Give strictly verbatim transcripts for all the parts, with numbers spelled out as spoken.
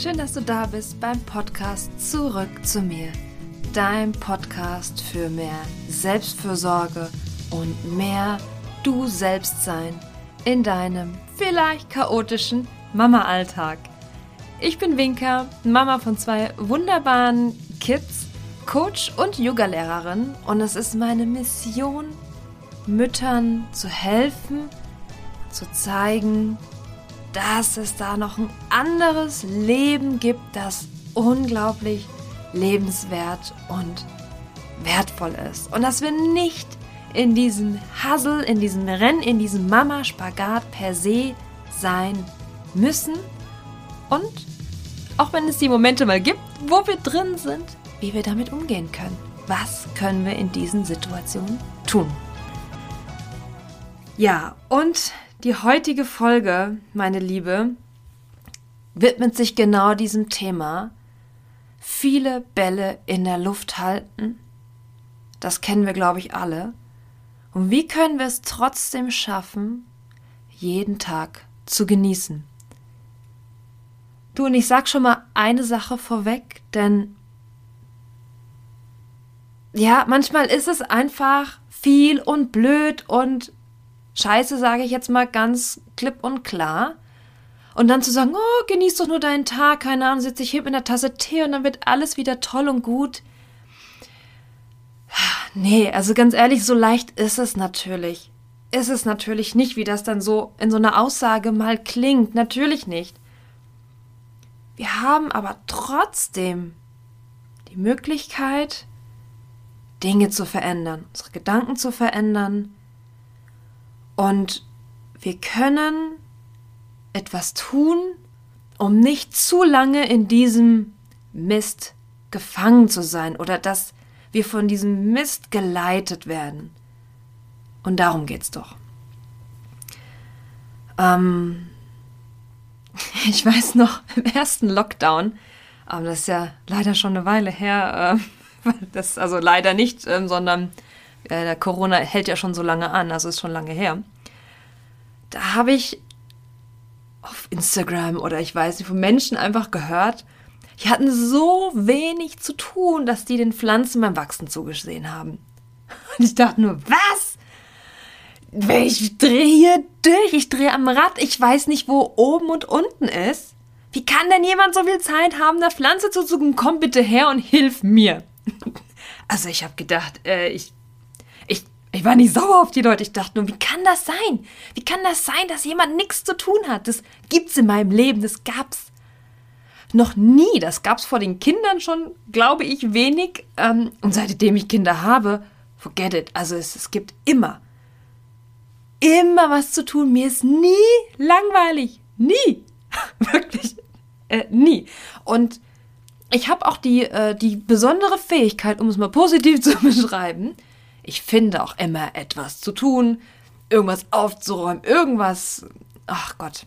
Schön, dass du da bist beim Podcast Zurück zu mir. Dein Podcast für mehr Selbstfürsorge und mehr du selbst sein in deinem vielleicht chaotischen Mama-Alltag. Ich bin Vinka, Mama von zwei wunderbaren Kids, Coach und Yoga-Lehrerin, und es ist meine Mission, Müttern zu helfen, zu zeigen, dass es da noch ein anderes Leben gibt, das unglaublich lebenswert und wertvoll ist. Und dass wir nicht in diesem Hassel, in diesem Rennen, in diesem Mama-Spagat per se sein müssen. Und auch wenn es die Momente mal gibt, wo wir drin sind, wie wir damit umgehen können. Was können wir in diesen Situationen tun? Ja, und die heutige Folge, meine Liebe, widmet sich genau diesem Thema. Viele Bälle in der Luft halten, das kennen wir, glaube ich, alle. Und wie können wir es trotzdem schaffen, jeden Tag zu genießen? Du, und ich sag schon mal eine Sache vorweg, denn ja, manchmal ist es einfach viel und blöd und Scheiße, sage ich jetzt mal ganz klipp und klar. Und dann zu sagen, oh, genieß doch nur deinen Tag, keine Ahnung, sitze ich hier mit einer Tasse Tee und dann wird alles wieder toll und gut. Nee, also ganz ehrlich, so leicht ist es natürlich. Ist es natürlich nicht, wie das dann so in so einer Aussage mal klingt. Natürlich nicht. Wir haben aber trotzdem die Möglichkeit, Dinge zu verändern, unsere Gedanken zu verändern. Und wir können etwas tun, um nicht zu lange in diesem Mist gefangen zu sein oder dass wir von diesem Mist geleitet werden. Und darum geht's doch. Ähm, ich weiß noch, im ersten Lockdown, aber das ist ja leider schon eine Weile her, äh, das also leider nicht, ähm, sondern äh, der Corona hält ja schon so lange an, also ist schon lange her. Da habe ich auf Instagram oder ich weiß nicht, von Menschen einfach gehört, die hatten so wenig zu tun, dass die den Pflanzen beim Wachsen zugesehen haben. Und ich dachte nur, was? Ich drehe hier durch, ich drehe am Rad, ich weiß nicht, wo oben und unten ist. Wie kann denn jemand so viel Zeit haben, einer Pflanze zu suchen? Komm bitte her und hilf mir. Also ich habe gedacht, äh, ich... Ich war nicht sauer auf die Leute. Ich dachte nur, wie kann das sein? Wie kann das sein, dass jemand nichts zu tun hat? Das gibt's in meinem Leben. Das gab's noch nie. Das gab's vor den Kindern schon, glaube ich, wenig. Und seitdem ich Kinder habe, forget it. Also es, es gibt immer, immer was zu tun. Mir ist nie langweilig. Nie. Wirklich. Äh, nie. Und ich habe auch die, äh, die besondere Fähigkeit, um es mal positiv zu beschreiben, ich finde auch immer etwas zu tun, irgendwas aufzuräumen, irgendwas, ach Gott.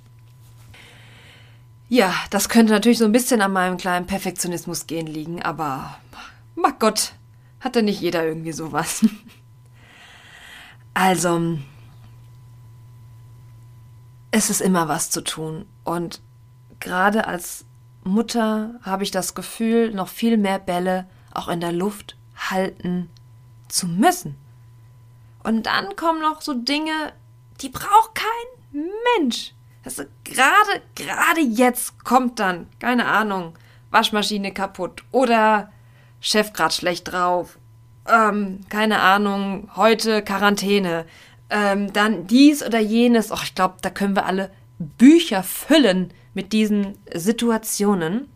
Ja, das könnte natürlich so ein bisschen an meinem kleinen Perfektionismus gehen liegen, aber mein Gott, hat denn nicht jeder irgendwie sowas. Also, es ist immer was zu tun und gerade als Mutter habe ich das Gefühl, noch viel mehr Bälle auch in der Luft halten zu müssen. Und dann kommen noch so Dinge, die braucht kein Mensch. Also gerade, gerade jetzt kommt dann, keine Ahnung, Waschmaschine kaputt oder Chef gerade schlecht drauf, ähm, keine Ahnung, heute Quarantäne, ähm, dann dies oder jenes. Och, ich glaube, da können wir alle Bücher füllen mit diesen Situationen,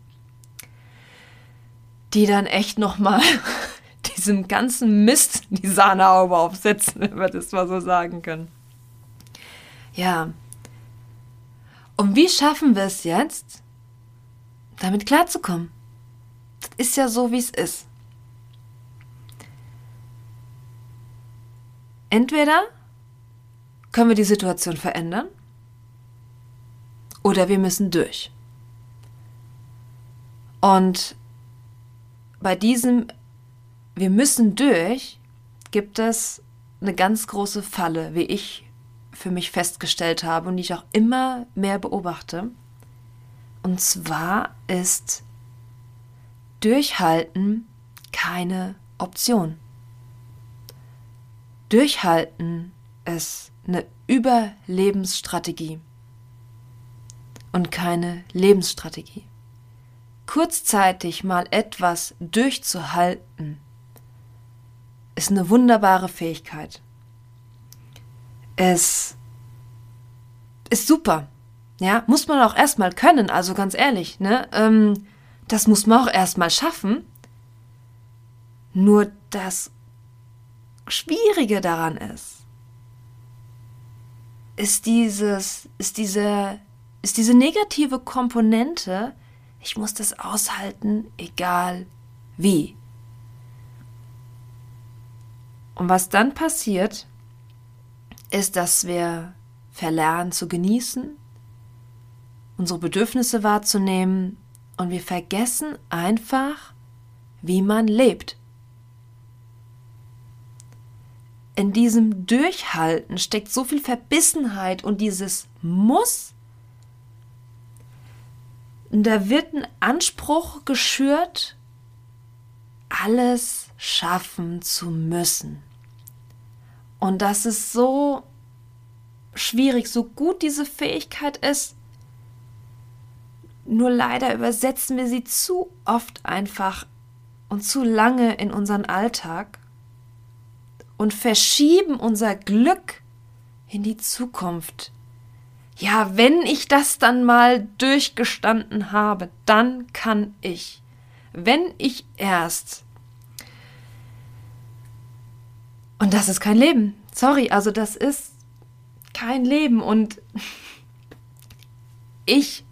die dann echt nochmal diesem ganzen Mist die Sahnehaube aufsetzen, wenn wir das mal so sagen können. Ja. Und wie schaffen wir es jetzt, damit klarzukommen? Das ist ja so, wie es ist. Entweder können wir die Situation verändern oder wir müssen durch. Und bei diesem Wir müssen durch, gibt es eine ganz große Falle, wie ich für mich festgestellt habe und die ich auch immer mehr beobachte. Und zwar ist Durchhalten keine Option. Durchhalten ist eine Überlebensstrategie und keine Lebensstrategie. Kurzzeitig mal etwas durchzuhalten ist eine wunderbare Fähigkeit. Es ist super. Ja, muss man auch erstmal können, also ganz ehrlich, ne? Ähm, das muss man auch erstmal schaffen. Nur das Schwierige daran ist, ist dieses, ist diese, ist diese negative Komponente, ich muss das aushalten, egal wie. Und was dann passiert, ist, dass wir verlernen zu genießen, unsere Bedürfnisse wahrzunehmen und wir vergessen einfach, wie man lebt. In diesem Durchhalten steckt so viel Verbissenheit und dieses Muss. Da wird ein Anspruch geschürt, alles schaffen zu müssen. Und das ist so schwierig, so gut diese Fähigkeit ist, nur leider übersetzen wir sie zu oft einfach und zu lange in unseren Alltag und verschieben unser Glück in die Zukunft. Ja, wenn ich das dann mal durchgestanden habe, dann kann ich. Wenn ich erst. Und das ist kein Leben. Sorry, also das ist kein Leben. Und ich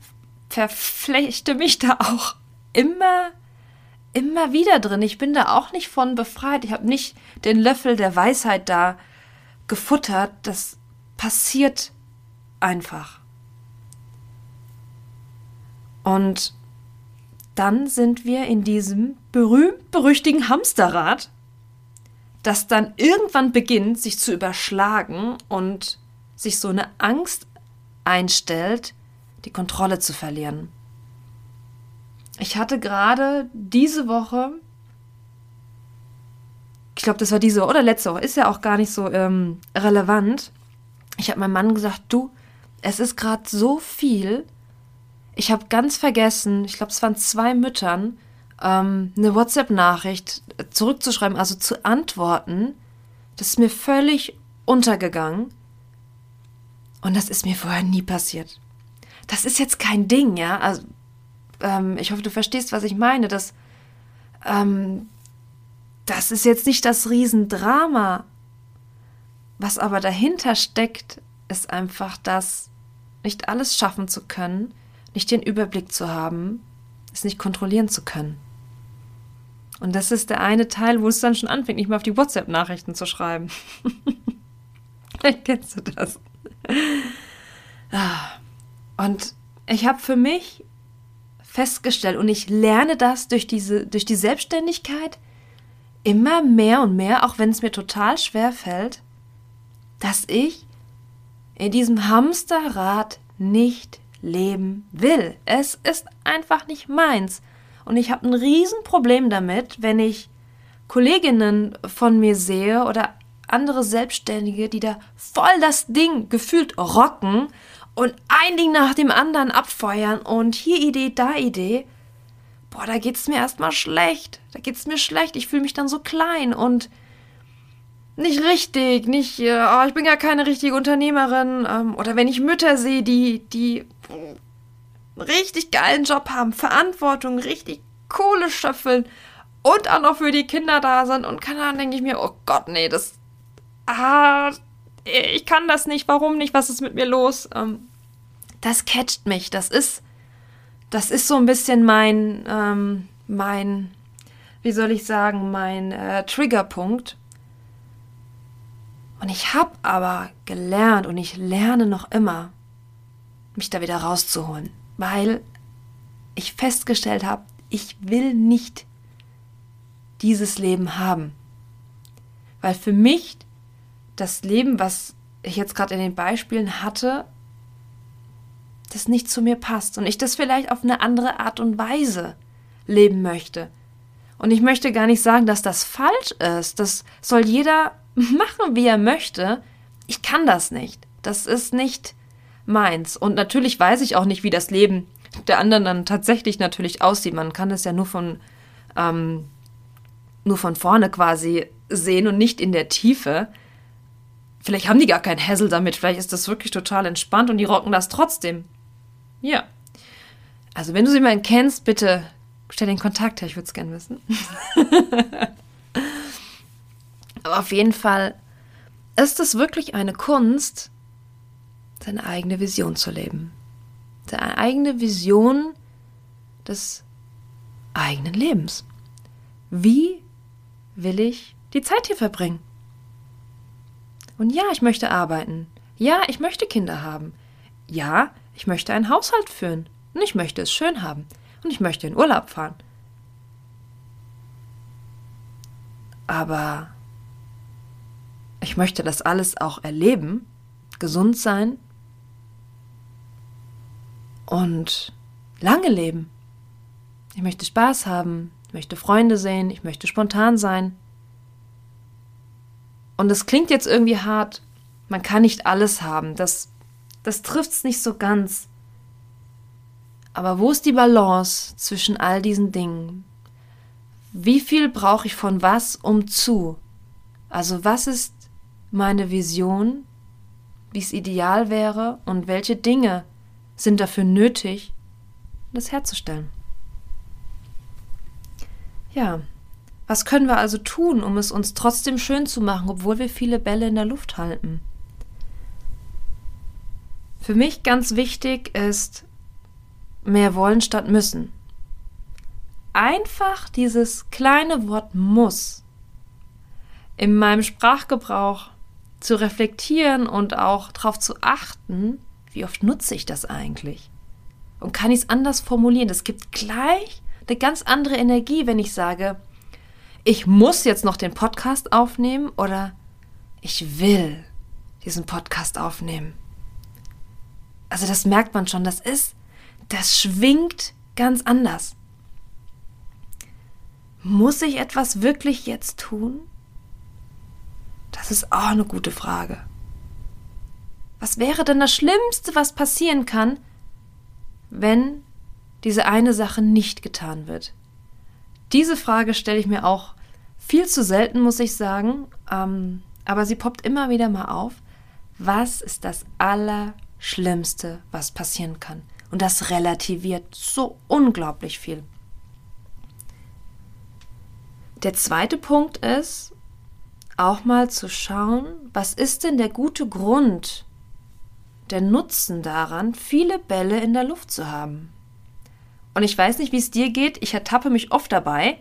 verflechte mich da auch immer, immer wieder drin. Ich bin da auch nicht von befreit. Ich habe nicht den Löffel der Weisheit da gefuttert. Das passiert einfach. Und dann sind wir in diesem berühmt-berüchtigten Hamsterrad, das dann irgendwann beginnt, sich zu überschlagen und sich so eine Angst einstellt, die Kontrolle zu verlieren. Ich hatte gerade diese Woche, ich glaube, das war diese Woche oder letzte Woche, ist ja auch gar nicht so ähm, relevant. Ich habe meinem Mann gesagt, du, es ist gerade so viel. Ich habe ganz vergessen, ich glaube, es waren zwei Müttern, ähm, eine WhatsApp-Nachricht zurückzuschreiben, also zu antworten. Das ist mir völlig untergegangen. Und das ist mir vorher nie passiert. Das ist jetzt kein Ding, ja. Also, ähm, ich hoffe, du verstehst, was ich meine. Das, ähm, das ist jetzt nicht das Riesendrama. Was aber dahinter steckt, ist einfach das, nicht alles schaffen zu können, nicht den Überblick zu haben, es nicht kontrollieren zu können. Und das ist der eine Teil, wo es dann schon anfängt, nicht mal auf die WhatsApp-Nachrichten zu schreiben. Vielleicht kennst du das. Und ich habe für mich festgestellt, und ich lerne das durch diese, durch die Selbstständigkeit immer mehr und mehr, auch wenn es mir total schwer fällt, dass ich in diesem Hamsterrad nicht leben will. Es ist einfach nicht meins. Und ich habe ein Riesenproblem damit, wenn ich Kolleginnen von mir sehe oder andere Selbstständige, die da voll das Ding gefühlt rocken und ein Ding nach dem anderen abfeuern und hier Idee, da Idee. Boah, da geht's mir erstmal schlecht. Da geht's mir schlecht. Ich fühle mich dann so klein und nicht richtig, nicht, oh, ich bin ja keine richtige Unternehmerin. Oder wenn ich Mütter sehe, die, die einen richtig geilen Job haben, Verantwortung, richtig Kohle schöpfeln und auch noch für die Kinder da sind. Und keine Ahnung, denke ich mir, oh Gott, nee, das, ah, ich kann das nicht, warum nicht, was ist mit mir los? Das catcht mich, das ist, das ist so ein bisschen mein, ähm, mein, wie soll ich sagen, mein äh, Triggerpunkt. Und ich habe aber gelernt und ich lerne noch immer, mich da wieder rauszuholen, weil ich festgestellt habe, ich will nicht dieses Leben haben. Weil für mich das Leben, was ich jetzt gerade in den Beispielen hatte, das nicht zu mir passt und ich das vielleicht auf eine andere Art und Weise leben möchte. Und ich möchte gar nicht sagen, dass das falsch ist. Das soll jeder machen, wie er möchte. Ich kann das nicht. Das ist nicht meins. Und natürlich weiß ich auch nicht, wie das Leben der anderen dann tatsächlich natürlich aussieht. Man kann es ja nur von, ähm, nur von vorne quasi sehen und nicht in der Tiefe. Vielleicht haben die gar keinen Hassel damit. Vielleicht ist das wirklich total entspannt und die rocken das trotzdem. Ja. Also wenn du sie mal kennst, bitte stell den Kontakt her. Ich würde es gerne wissen. Aber auf jeden Fall ist es wirklich eine Kunst, seine eigene Vision zu leben. Seine eigene Vision des eigenen Lebens. Wie will ich die Zeit hier verbringen? Und ja, ich möchte arbeiten. Ja, ich möchte Kinder haben. Ja, ich möchte einen Haushalt führen. Und ich möchte es schön haben. Und ich möchte in Urlaub fahren. Aber ich möchte das alles auch erleben, gesund sein und lange leben. Ich möchte Spaß haben, ich möchte Freunde sehen, ich möchte spontan sein. Und das klingt jetzt irgendwie hart, man kann nicht alles haben, das, das trifft's nicht so ganz. Aber wo ist die Balance zwischen all diesen Dingen? Wie viel brauche ich von was um zu? Also was ist meine Vision, wie es ideal wäre und welche Dinge sind dafür nötig, das herzustellen? Ja, was können wir also tun, um es uns trotzdem schön zu machen, obwohl wir viele Bälle in der Luft halten? Für mich ganz wichtig ist mehr wollen statt müssen. Einfach dieses kleine Wort muss in meinem Sprachgebrauch zu reflektieren und auch darauf zu achten, wie oft nutze ich das eigentlich? Und kann ich es anders formulieren? Das gibt gleich eine ganz andere Energie, wenn ich sage, ich muss jetzt noch den Podcast aufnehmen oder ich will diesen Podcast aufnehmen. Also das merkt man schon, das ist, das schwingt ganz anders. Muss ich etwas wirklich jetzt tun? Das ist auch eine gute Frage. Was wäre denn das Schlimmste, was passieren kann, wenn diese eine Sache nicht getan wird? Diese Frage stelle ich mir auch viel zu selten, muss ich sagen, ähm, aber sie poppt immer wieder mal auf. Was ist das Allerschlimmste, was passieren kann? Und das relativiert so unglaublich viel. Der zweite Punkt ist, auch mal zu schauen, was ist denn der gute Grund, der Nutzen daran, viele Bälle in der Luft zu haben. Und ich weiß nicht, wie es dir geht, ich ertappe mich oft dabei,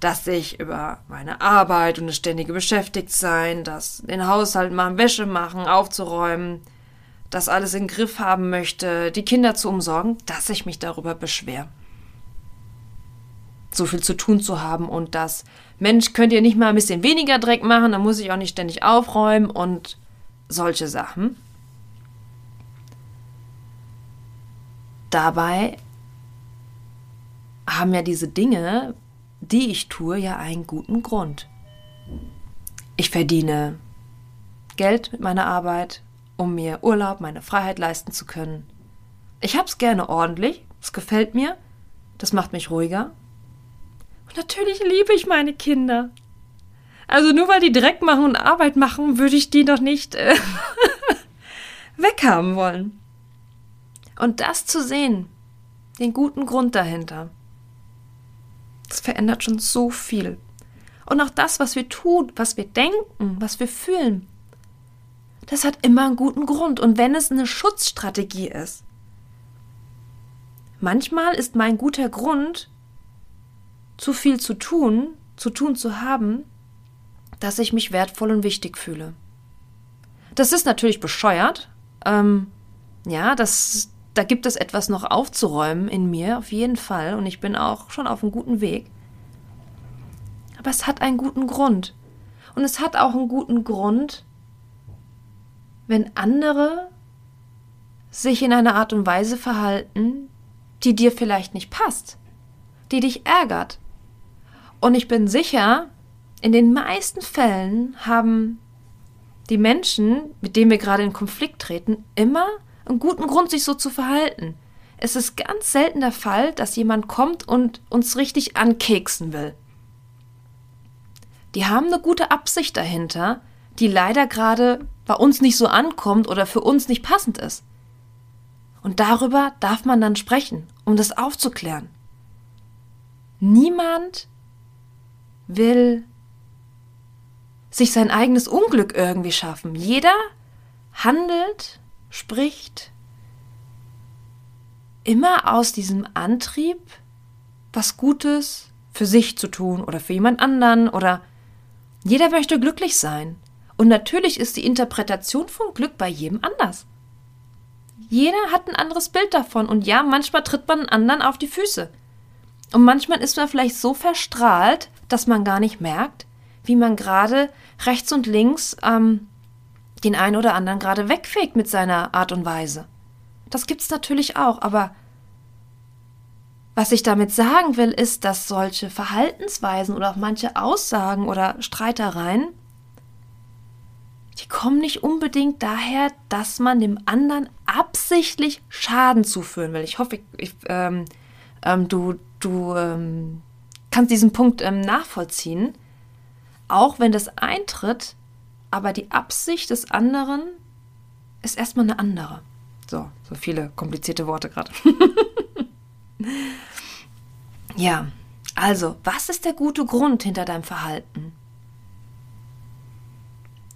dass ich über meine Arbeit und das ständige Beschäftigtsein, das den Haushalt machen, Wäsche machen, aufzuräumen, das alles in den Griff haben möchte, die Kinder zu umsorgen, dass ich mich darüber beschwere. So viel zu tun zu haben und das, Mensch, könnt ihr nicht mal ein bisschen weniger Dreck machen, dann muss ich auch nicht ständig aufräumen und solche Sachen. Dabei haben ja diese Dinge, die ich tue, ja einen guten Grund. Ich verdiene Geld mit meiner Arbeit, um mir Urlaub, meine Freiheit leisten zu können. Ich hab's gerne ordentlich, es gefällt mir, das macht mich ruhiger. Natürlich liebe ich meine Kinder. Also nur weil die Dreck machen und Arbeit machen, würde ich die doch nicht äh, weghaben wollen. Und das zu sehen, den guten Grund dahinter, das verändert schon so viel. Und auch das, was wir tun, was wir denken, was wir fühlen, das hat immer einen guten Grund. Und wenn es eine Schutzstrategie ist, manchmal ist mein guter Grund, zu viel zu tun, zu tun zu haben, dass ich mich wertvoll und wichtig fühle. Das ist natürlich bescheuert. Ähm, ja, das, da gibt es etwas noch aufzuräumen in mir, auf jeden Fall. Und ich bin auch schon auf einem guten Weg. Aber es hat einen guten Grund. Und es hat auch einen guten Grund, wenn andere sich in einer Art und Weise verhalten, die dir vielleicht nicht passt, die dich ärgert. Und ich bin sicher, in den meisten Fällen haben die Menschen, mit denen wir gerade in Konflikt treten, immer einen guten Grund, sich so zu verhalten. Es ist ganz selten der Fall, dass jemand kommt und uns richtig ankeksen will. Die haben eine gute Absicht dahinter, die leider gerade bei uns nicht so ankommt oder für uns nicht passend ist. Und darüber darf man dann sprechen, um das aufzuklären. Niemand will sich sein eigenes Unglück irgendwie schaffen. Jeder handelt, spricht immer aus diesem Antrieb, was Gutes für sich zu tun oder für jemand anderen, oder jeder möchte glücklich sein. Und natürlich ist die Interpretation von Glück bei jedem anders. Jeder hat ein anderes Bild davon. Und ja, manchmal tritt man einen anderen auf die Füße. Und manchmal ist man vielleicht so verstrahlt, dass man gar nicht merkt, wie man gerade rechts und links ähm, den einen oder anderen gerade wegfegt mit seiner Art und Weise. Das gibt's natürlich auch, aber was ich damit sagen will, ist, dass solche Verhaltensweisen oder auch manche Aussagen oder Streitereien, die kommen nicht unbedingt daher, dass man dem anderen absichtlich Schaden zuführen will. Ich hoffe, ich, ich, ähm, ähm, du, du ähm, kannst diesen Punkt ähm, nachvollziehen. Auch wenn das eintritt, aber die Absicht des anderen ist erstmal eine andere. So, so viele komplizierte Worte gerade. Ja, also, was ist der gute Grund hinter deinem Verhalten?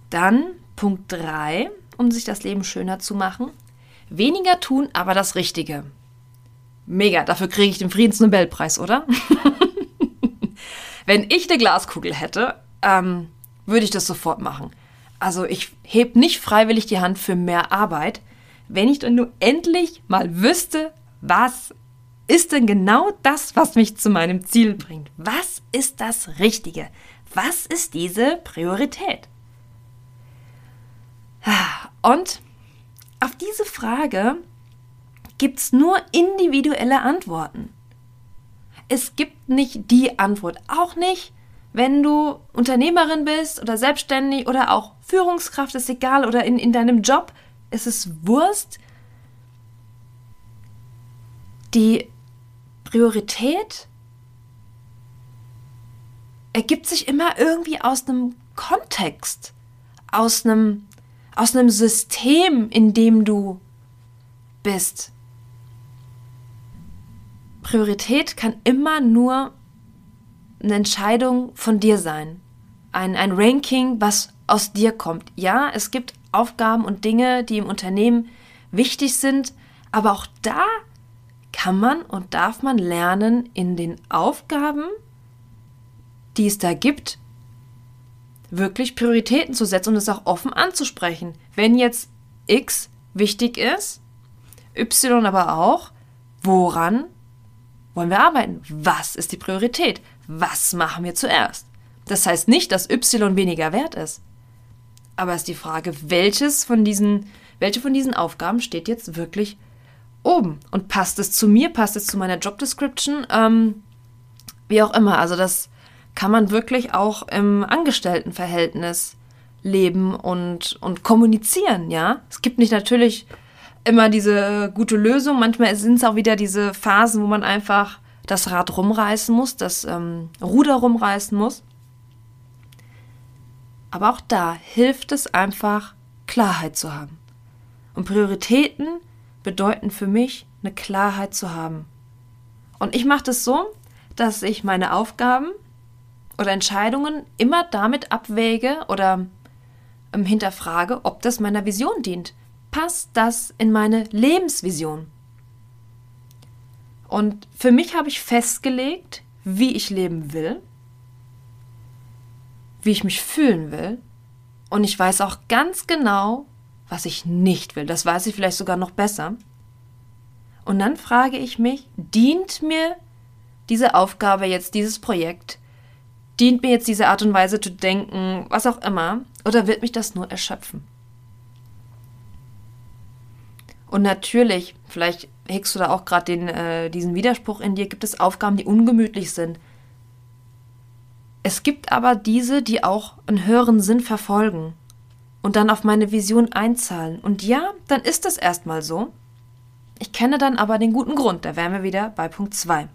Dann Punkt drei, um sich das Leben schöner zu machen. Weniger tun, aber das Richtige. Mega, dafür kriege ich den Friedensnobelpreis, oder? Wenn ich eine Glaskugel hätte, ähm, würde ich das sofort machen. Also ich hebe nicht freiwillig die Hand für mehr Arbeit, wenn ich dann nur endlich mal wüsste, was ist denn genau das, was mich zu meinem Ziel bringt? Was ist das Richtige? Was ist diese Priorität? Und auf diese Frage gibt es nur individuelle Antworten. Es gibt nicht die Antwort, auch nicht, wenn du Unternehmerin bist oder selbstständig oder auch Führungskraft, ist egal, oder in, in deinem Job, ist es Wurst. Die Priorität ergibt sich immer irgendwie aus einem Kontext, aus einem, aus einem System, in dem du bist. Priorität kann immer nur eine Entscheidung von dir sein. Ein, ein Ranking, was aus dir kommt. Ja, es gibt Aufgaben und Dinge, die im Unternehmen wichtig sind, aber auch da kann man und darf man lernen, in den Aufgaben, die es da gibt, wirklich Prioritäten zu setzen und es auch offen anzusprechen. Wenn jetzt X wichtig ist, Y aber auch, woran wollen wir arbeiten? Was ist die Priorität? Was machen wir zuerst? Das heißt nicht, dass Y weniger wert ist. Aber es ist die Frage, welches von diesen, welche von diesen Aufgaben steht jetzt wirklich oben? Und passt es zu mir? Passt es zu meiner Job Description? Ähm, wie auch immer. Also das kann man wirklich auch im Angestelltenverhältnis leben und, und kommunizieren, ja? Es gibt nicht natürlich immer diese gute Lösung. Manchmal sind es auch wieder diese Phasen, wo man einfach das Rad rumreißen muss, das ähm, Ruder rumreißen muss. Aber auch da hilft es einfach, Klarheit zu haben. Und Prioritäten bedeuten für mich, eine Klarheit zu haben. Und ich mache das so, dass ich meine Aufgaben oder Entscheidungen immer damit abwäge oder ähm, hinterfrage, ob das meiner Vision dient. Passt das in meine Lebensvision? Und für mich habe ich festgelegt, wie ich leben will, wie ich mich fühlen will. Und ich weiß auch ganz genau, was ich nicht will. Das weiß ich vielleicht sogar noch besser. Und dann frage ich mich, dient mir diese Aufgabe jetzt, dieses Projekt? Dient mir jetzt diese Art und Weise zu denken, was auch immer? Oder wird mich das nur erschöpfen? Und natürlich, vielleicht hegst du da auch gerade den, äh, diesen Widerspruch in dir, gibt es Aufgaben, die ungemütlich sind. Es gibt aber diese, die auch einen höheren Sinn verfolgen und dann auf meine Vision einzahlen. Und ja, dann ist das erstmal so. Ich kenne dann aber den guten Grund. Da wären wir wieder bei Punkt zwei.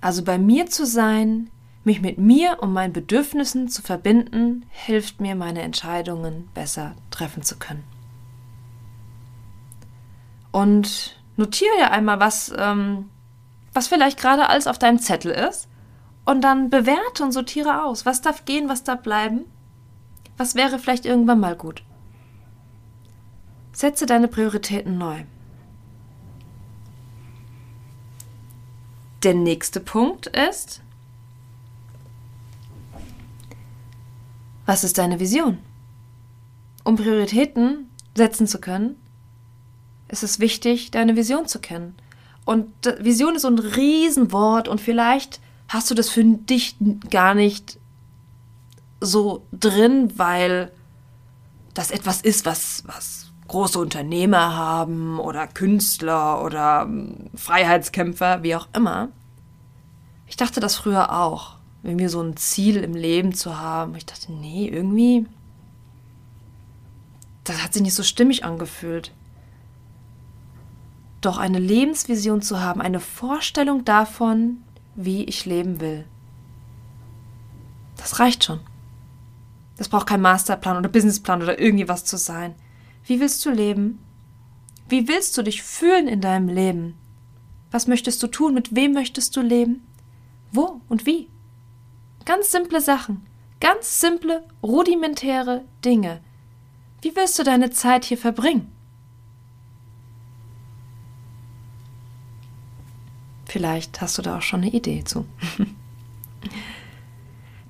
Also bei mir zu sein, mich mit mir und meinen Bedürfnissen zu verbinden, hilft mir, meine Entscheidungen besser treffen zu können. Und notiere dir einmal, was, ähm, was vielleicht gerade alles auf deinem Zettel ist. Und dann bewerte und sortiere aus. Was darf gehen, was darf bleiben? Was wäre vielleicht irgendwann mal gut? Setze deine Prioritäten neu. Der nächste Punkt ist: Was ist deine Vision? Um Prioritäten setzen zu können, ist es wichtig, deine Vision zu kennen. Und Vision ist so ein Riesenwort und vielleicht hast du das für dich gar nicht so drin, weil das etwas ist, was, was große Unternehmer haben oder Künstler oder Freiheitskämpfer, wie auch immer. Ich dachte das früher auch, wenn wir so ein Ziel im Leben zu haben. Ich dachte, nee, irgendwie, das hat sich nicht so stimmig angefühlt. Doch eine Lebensvision zu haben, eine Vorstellung davon, wie ich leben will, das reicht schon. Das braucht kein Masterplan oder Businessplan oder irgendwie was zu sein. Wie willst du leben? Wie willst du dich fühlen in deinem Leben? Was möchtest du tun? Mit wem möchtest du leben? Wo und wie? Ganz simple Sachen. Ganz simple, rudimentäre Dinge. Wie willst du deine Zeit hier verbringen? Vielleicht hast du da auch schon eine Idee zu.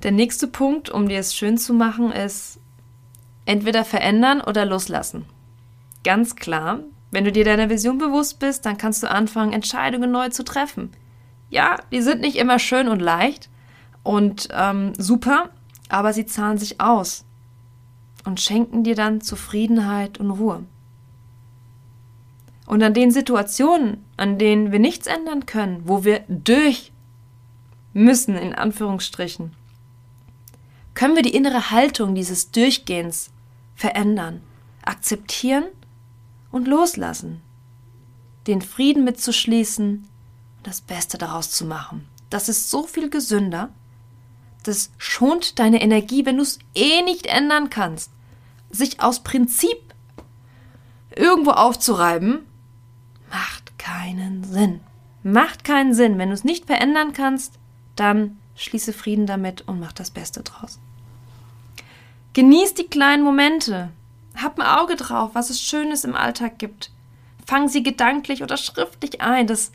Der nächste Punkt, um dir es schön zu machen, ist: Entweder verändern oder loslassen. Ganz klar, wenn du dir deiner Vision bewusst bist, dann kannst du anfangen, Entscheidungen neu zu treffen. Ja, die sind nicht immer schön und leicht und ähm, super, aber sie zahlen sich aus und schenken dir dann Zufriedenheit und Ruhe. Und an den Situationen, an denen wir nichts ändern können, wo wir durch müssen, in Anführungsstrichen, können wir die innere Haltung dieses Durchgehens verändern, akzeptieren und loslassen, den Frieden mitzuschließen und das Beste daraus zu machen. Das ist so viel gesünder, das schont deine Energie, wenn du es eh nicht ändern kannst. Sich aus Prinzip irgendwo aufzureiben, macht keinen Sinn. Macht keinen Sinn. Wenn du es nicht verändern kannst, dann schließe Frieden damit und mach das Beste draus. Genieß die kleinen Momente. Hab ein Auge drauf, was es Schönes im Alltag gibt. Fang sie gedanklich oder schriftlich ein. Das,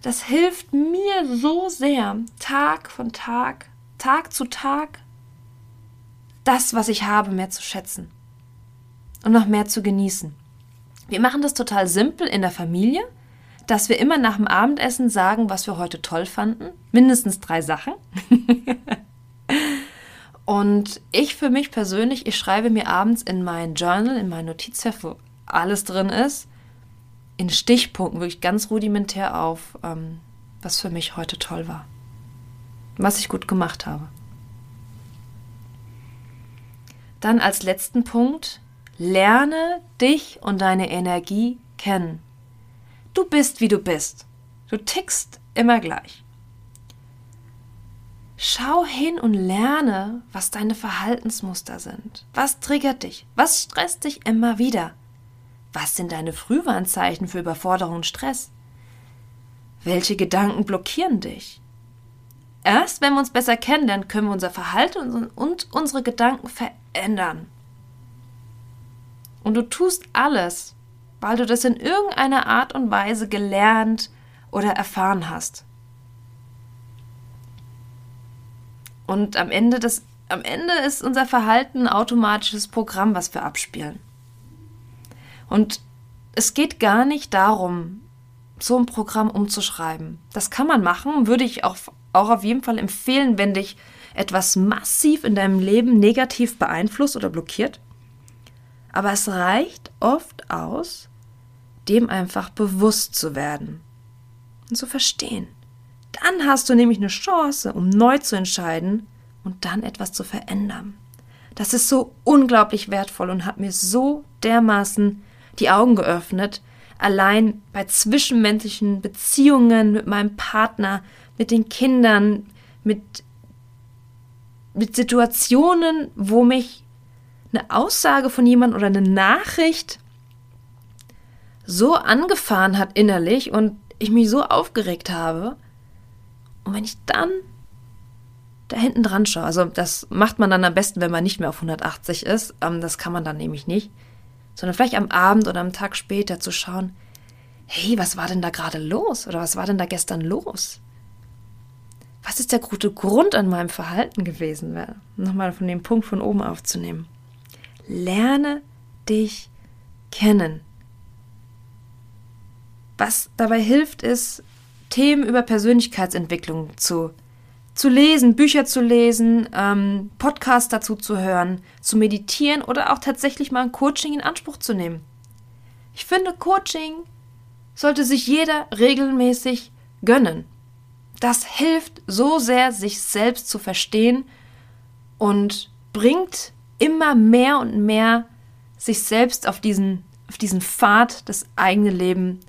das hilft mir so sehr, Tag von Tag, Tag zu Tag, das, was ich habe, mehr zu schätzen und noch mehr zu genießen. Wir machen das total simpel in der Familie, dass wir immer nach dem Abendessen sagen, was wir heute toll fanden. Mindestens drei Sachen. Und ich für mich persönlich, ich schreibe mir abends in mein Journal, in mein Notizheft, wo alles drin ist, in Stichpunkten wirklich ganz rudimentär auf, was für mich heute toll war. Was ich gut gemacht habe. Dann als letzten Punkt, lerne dich und deine Energie kennen. Du bist, wie du bist. Du tickst immer gleich. Schau hin und lerne, was deine Verhaltensmuster sind. Was triggert dich? Was stresst dich immer wieder? Was sind deine Frühwarnzeichen für Überforderung und Stress? Welche Gedanken blockieren dich? Erst wenn wir uns besser kennenlernen, können wir unser Verhalten und unsere Gedanken verändern. Und du tust alles, weil du das in irgendeiner Art und Weise gelernt oder erfahren hast. Und am Ende, das, am Ende ist unser Verhalten ein automatisches Programm, was wir abspielen. Und es geht gar nicht darum, so ein Programm umzuschreiben. Das kann man machen, würde ich auch, auch auf jeden Fall empfehlen, wenn dich etwas massiv in deinem Leben negativ beeinflusst oder blockiert. Aber es reicht oft aus, dem einfach bewusst zu werden und zu verstehen. Dann hast du nämlich eine Chance, um neu zu entscheiden und dann etwas zu verändern. Das ist so unglaublich wertvoll und hat mir so dermaßen die Augen geöffnet, allein bei zwischenmenschlichen Beziehungen mit meinem Partner, mit den Kindern, mit, mit Situationen, wo mich eine Aussage von jemandem oder eine Nachricht so angefahren hat innerlich und ich mich so aufgeregt habe. Und wenn ich dann da hinten dran schaue, also das macht man dann am besten, wenn man nicht mehr auf hundertachtzig ist, das kann man dann nämlich nicht, sondern vielleicht am Abend oder am Tag später zu schauen, hey, was war denn da gerade los oder was war denn da gestern los? Was ist der gute Grund an meinem Verhalten gewesen? Nochmal von dem Punkt von oben aufzunehmen. Lerne dich kennen. Was dabei hilft, ist, Themen über Persönlichkeitsentwicklung zu, zu lesen, Bücher zu lesen, ähm, Podcasts dazu zu hören, zu meditieren oder auch tatsächlich mal ein Coaching in Anspruch zu nehmen. Ich finde, Coaching sollte sich jeder regelmäßig gönnen. Das hilft so sehr, sich selbst zu verstehen und bringt immer mehr und mehr sich selbst auf diesen, auf diesen Pfad, das eigene Leben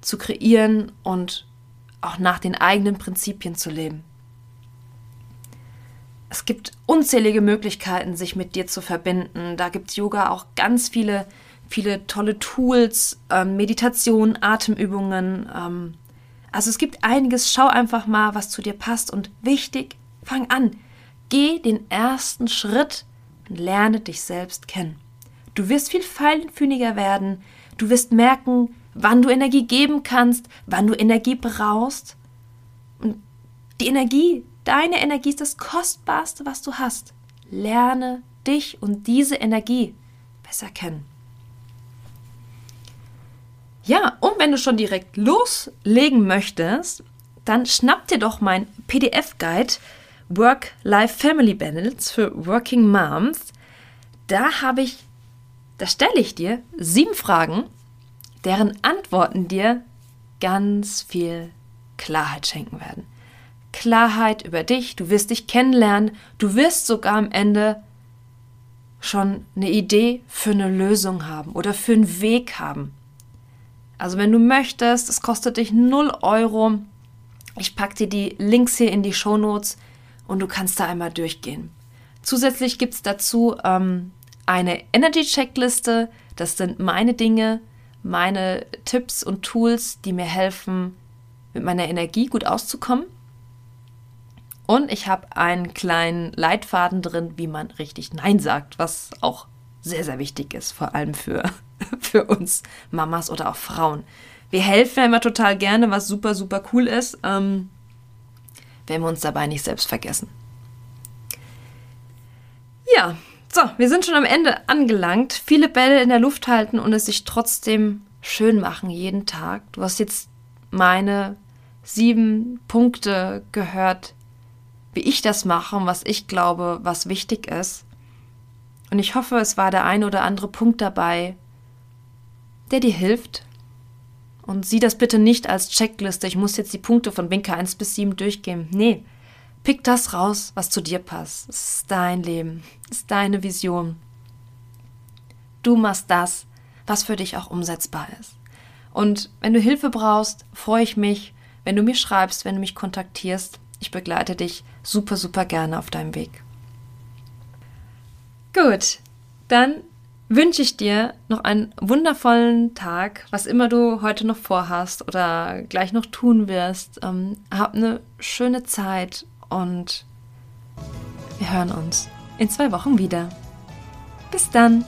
zu kreieren und auch nach den eigenen Prinzipien zu leben. Es gibt unzählige Möglichkeiten, sich mit dir zu verbinden. Da gibt Yoga auch ganz viele, viele tolle Tools, ähm, Meditationen, Atemübungen, ähm, also es gibt einiges, schau einfach mal, was zu dir passt und wichtig, fang an. Geh den ersten Schritt und lerne dich selbst kennen. Du wirst viel feinfühliger werden, du wirst merken, wann du Energie geben kannst, wann du Energie brauchst. Und die Energie, deine Energie ist das Kostbarste, was du hast. Lerne dich und diese Energie besser kennen. Ja, und wenn du schon direkt loslegen möchtest, dann schnapp dir doch mein P D F-Guide Work-Life-Family-Balance für Working Moms. Da habe ich, da stelle ich dir sieben Fragen, deren Antworten dir ganz viel Klarheit schenken werden. Klarheit über dich, du wirst dich kennenlernen, du wirst sogar am Ende schon eine Idee für eine Lösung haben oder für einen Weg haben. Also wenn du möchtest, es kostet dich null Euro. Ich packe dir die Links hier in die Shownotes und du kannst da einmal durchgehen. Zusätzlich gibt es dazu ähm, eine Energy-Checkliste. Das sind meine Dinge, meine Tipps und Tools, die mir helfen, mit meiner Energie gut auszukommen. Und ich habe einen kleinen Leitfaden drin, wie man richtig Nein sagt, was auch sehr, sehr wichtig ist, vor allem für, für uns Mamas oder auch Frauen. Wir helfen ja immer total gerne, was super, super cool ist, ähm, wenn wir uns dabei nicht selbst vergessen. Ja, so, wir sind schon am Ende angelangt. Viele Bälle in der Luft halten und es sich trotzdem schön machen, jeden Tag. Du hast jetzt meine sieben Punkte gehört, wie ich das mache und was ich glaube, was wichtig ist. Und ich hoffe, es war der ein oder andere Punkt dabei, der dir hilft. Und sieh das bitte nicht als Checkliste, ich muss jetzt die Punkte von Vinka eins bis sieben durchgehen. Nee, pick das raus, was zu dir passt. Es ist dein Leben, es ist deine Vision. Du machst das, was für dich auch umsetzbar ist. Und wenn du Hilfe brauchst, freue ich mich, wenn du mir schreibst, wenn du mich kontaktierst. Ich begleite dich super, super gerne auf deinem Weg. Gut, dann wünsche ich dir noch einen wundervollen Tag, was immer du heute noch vorhast oder gleich noch tun wirst. Ähm, hab eine schöne Zeit und wir hören uns in zwei Wochen wieder. Bis dann!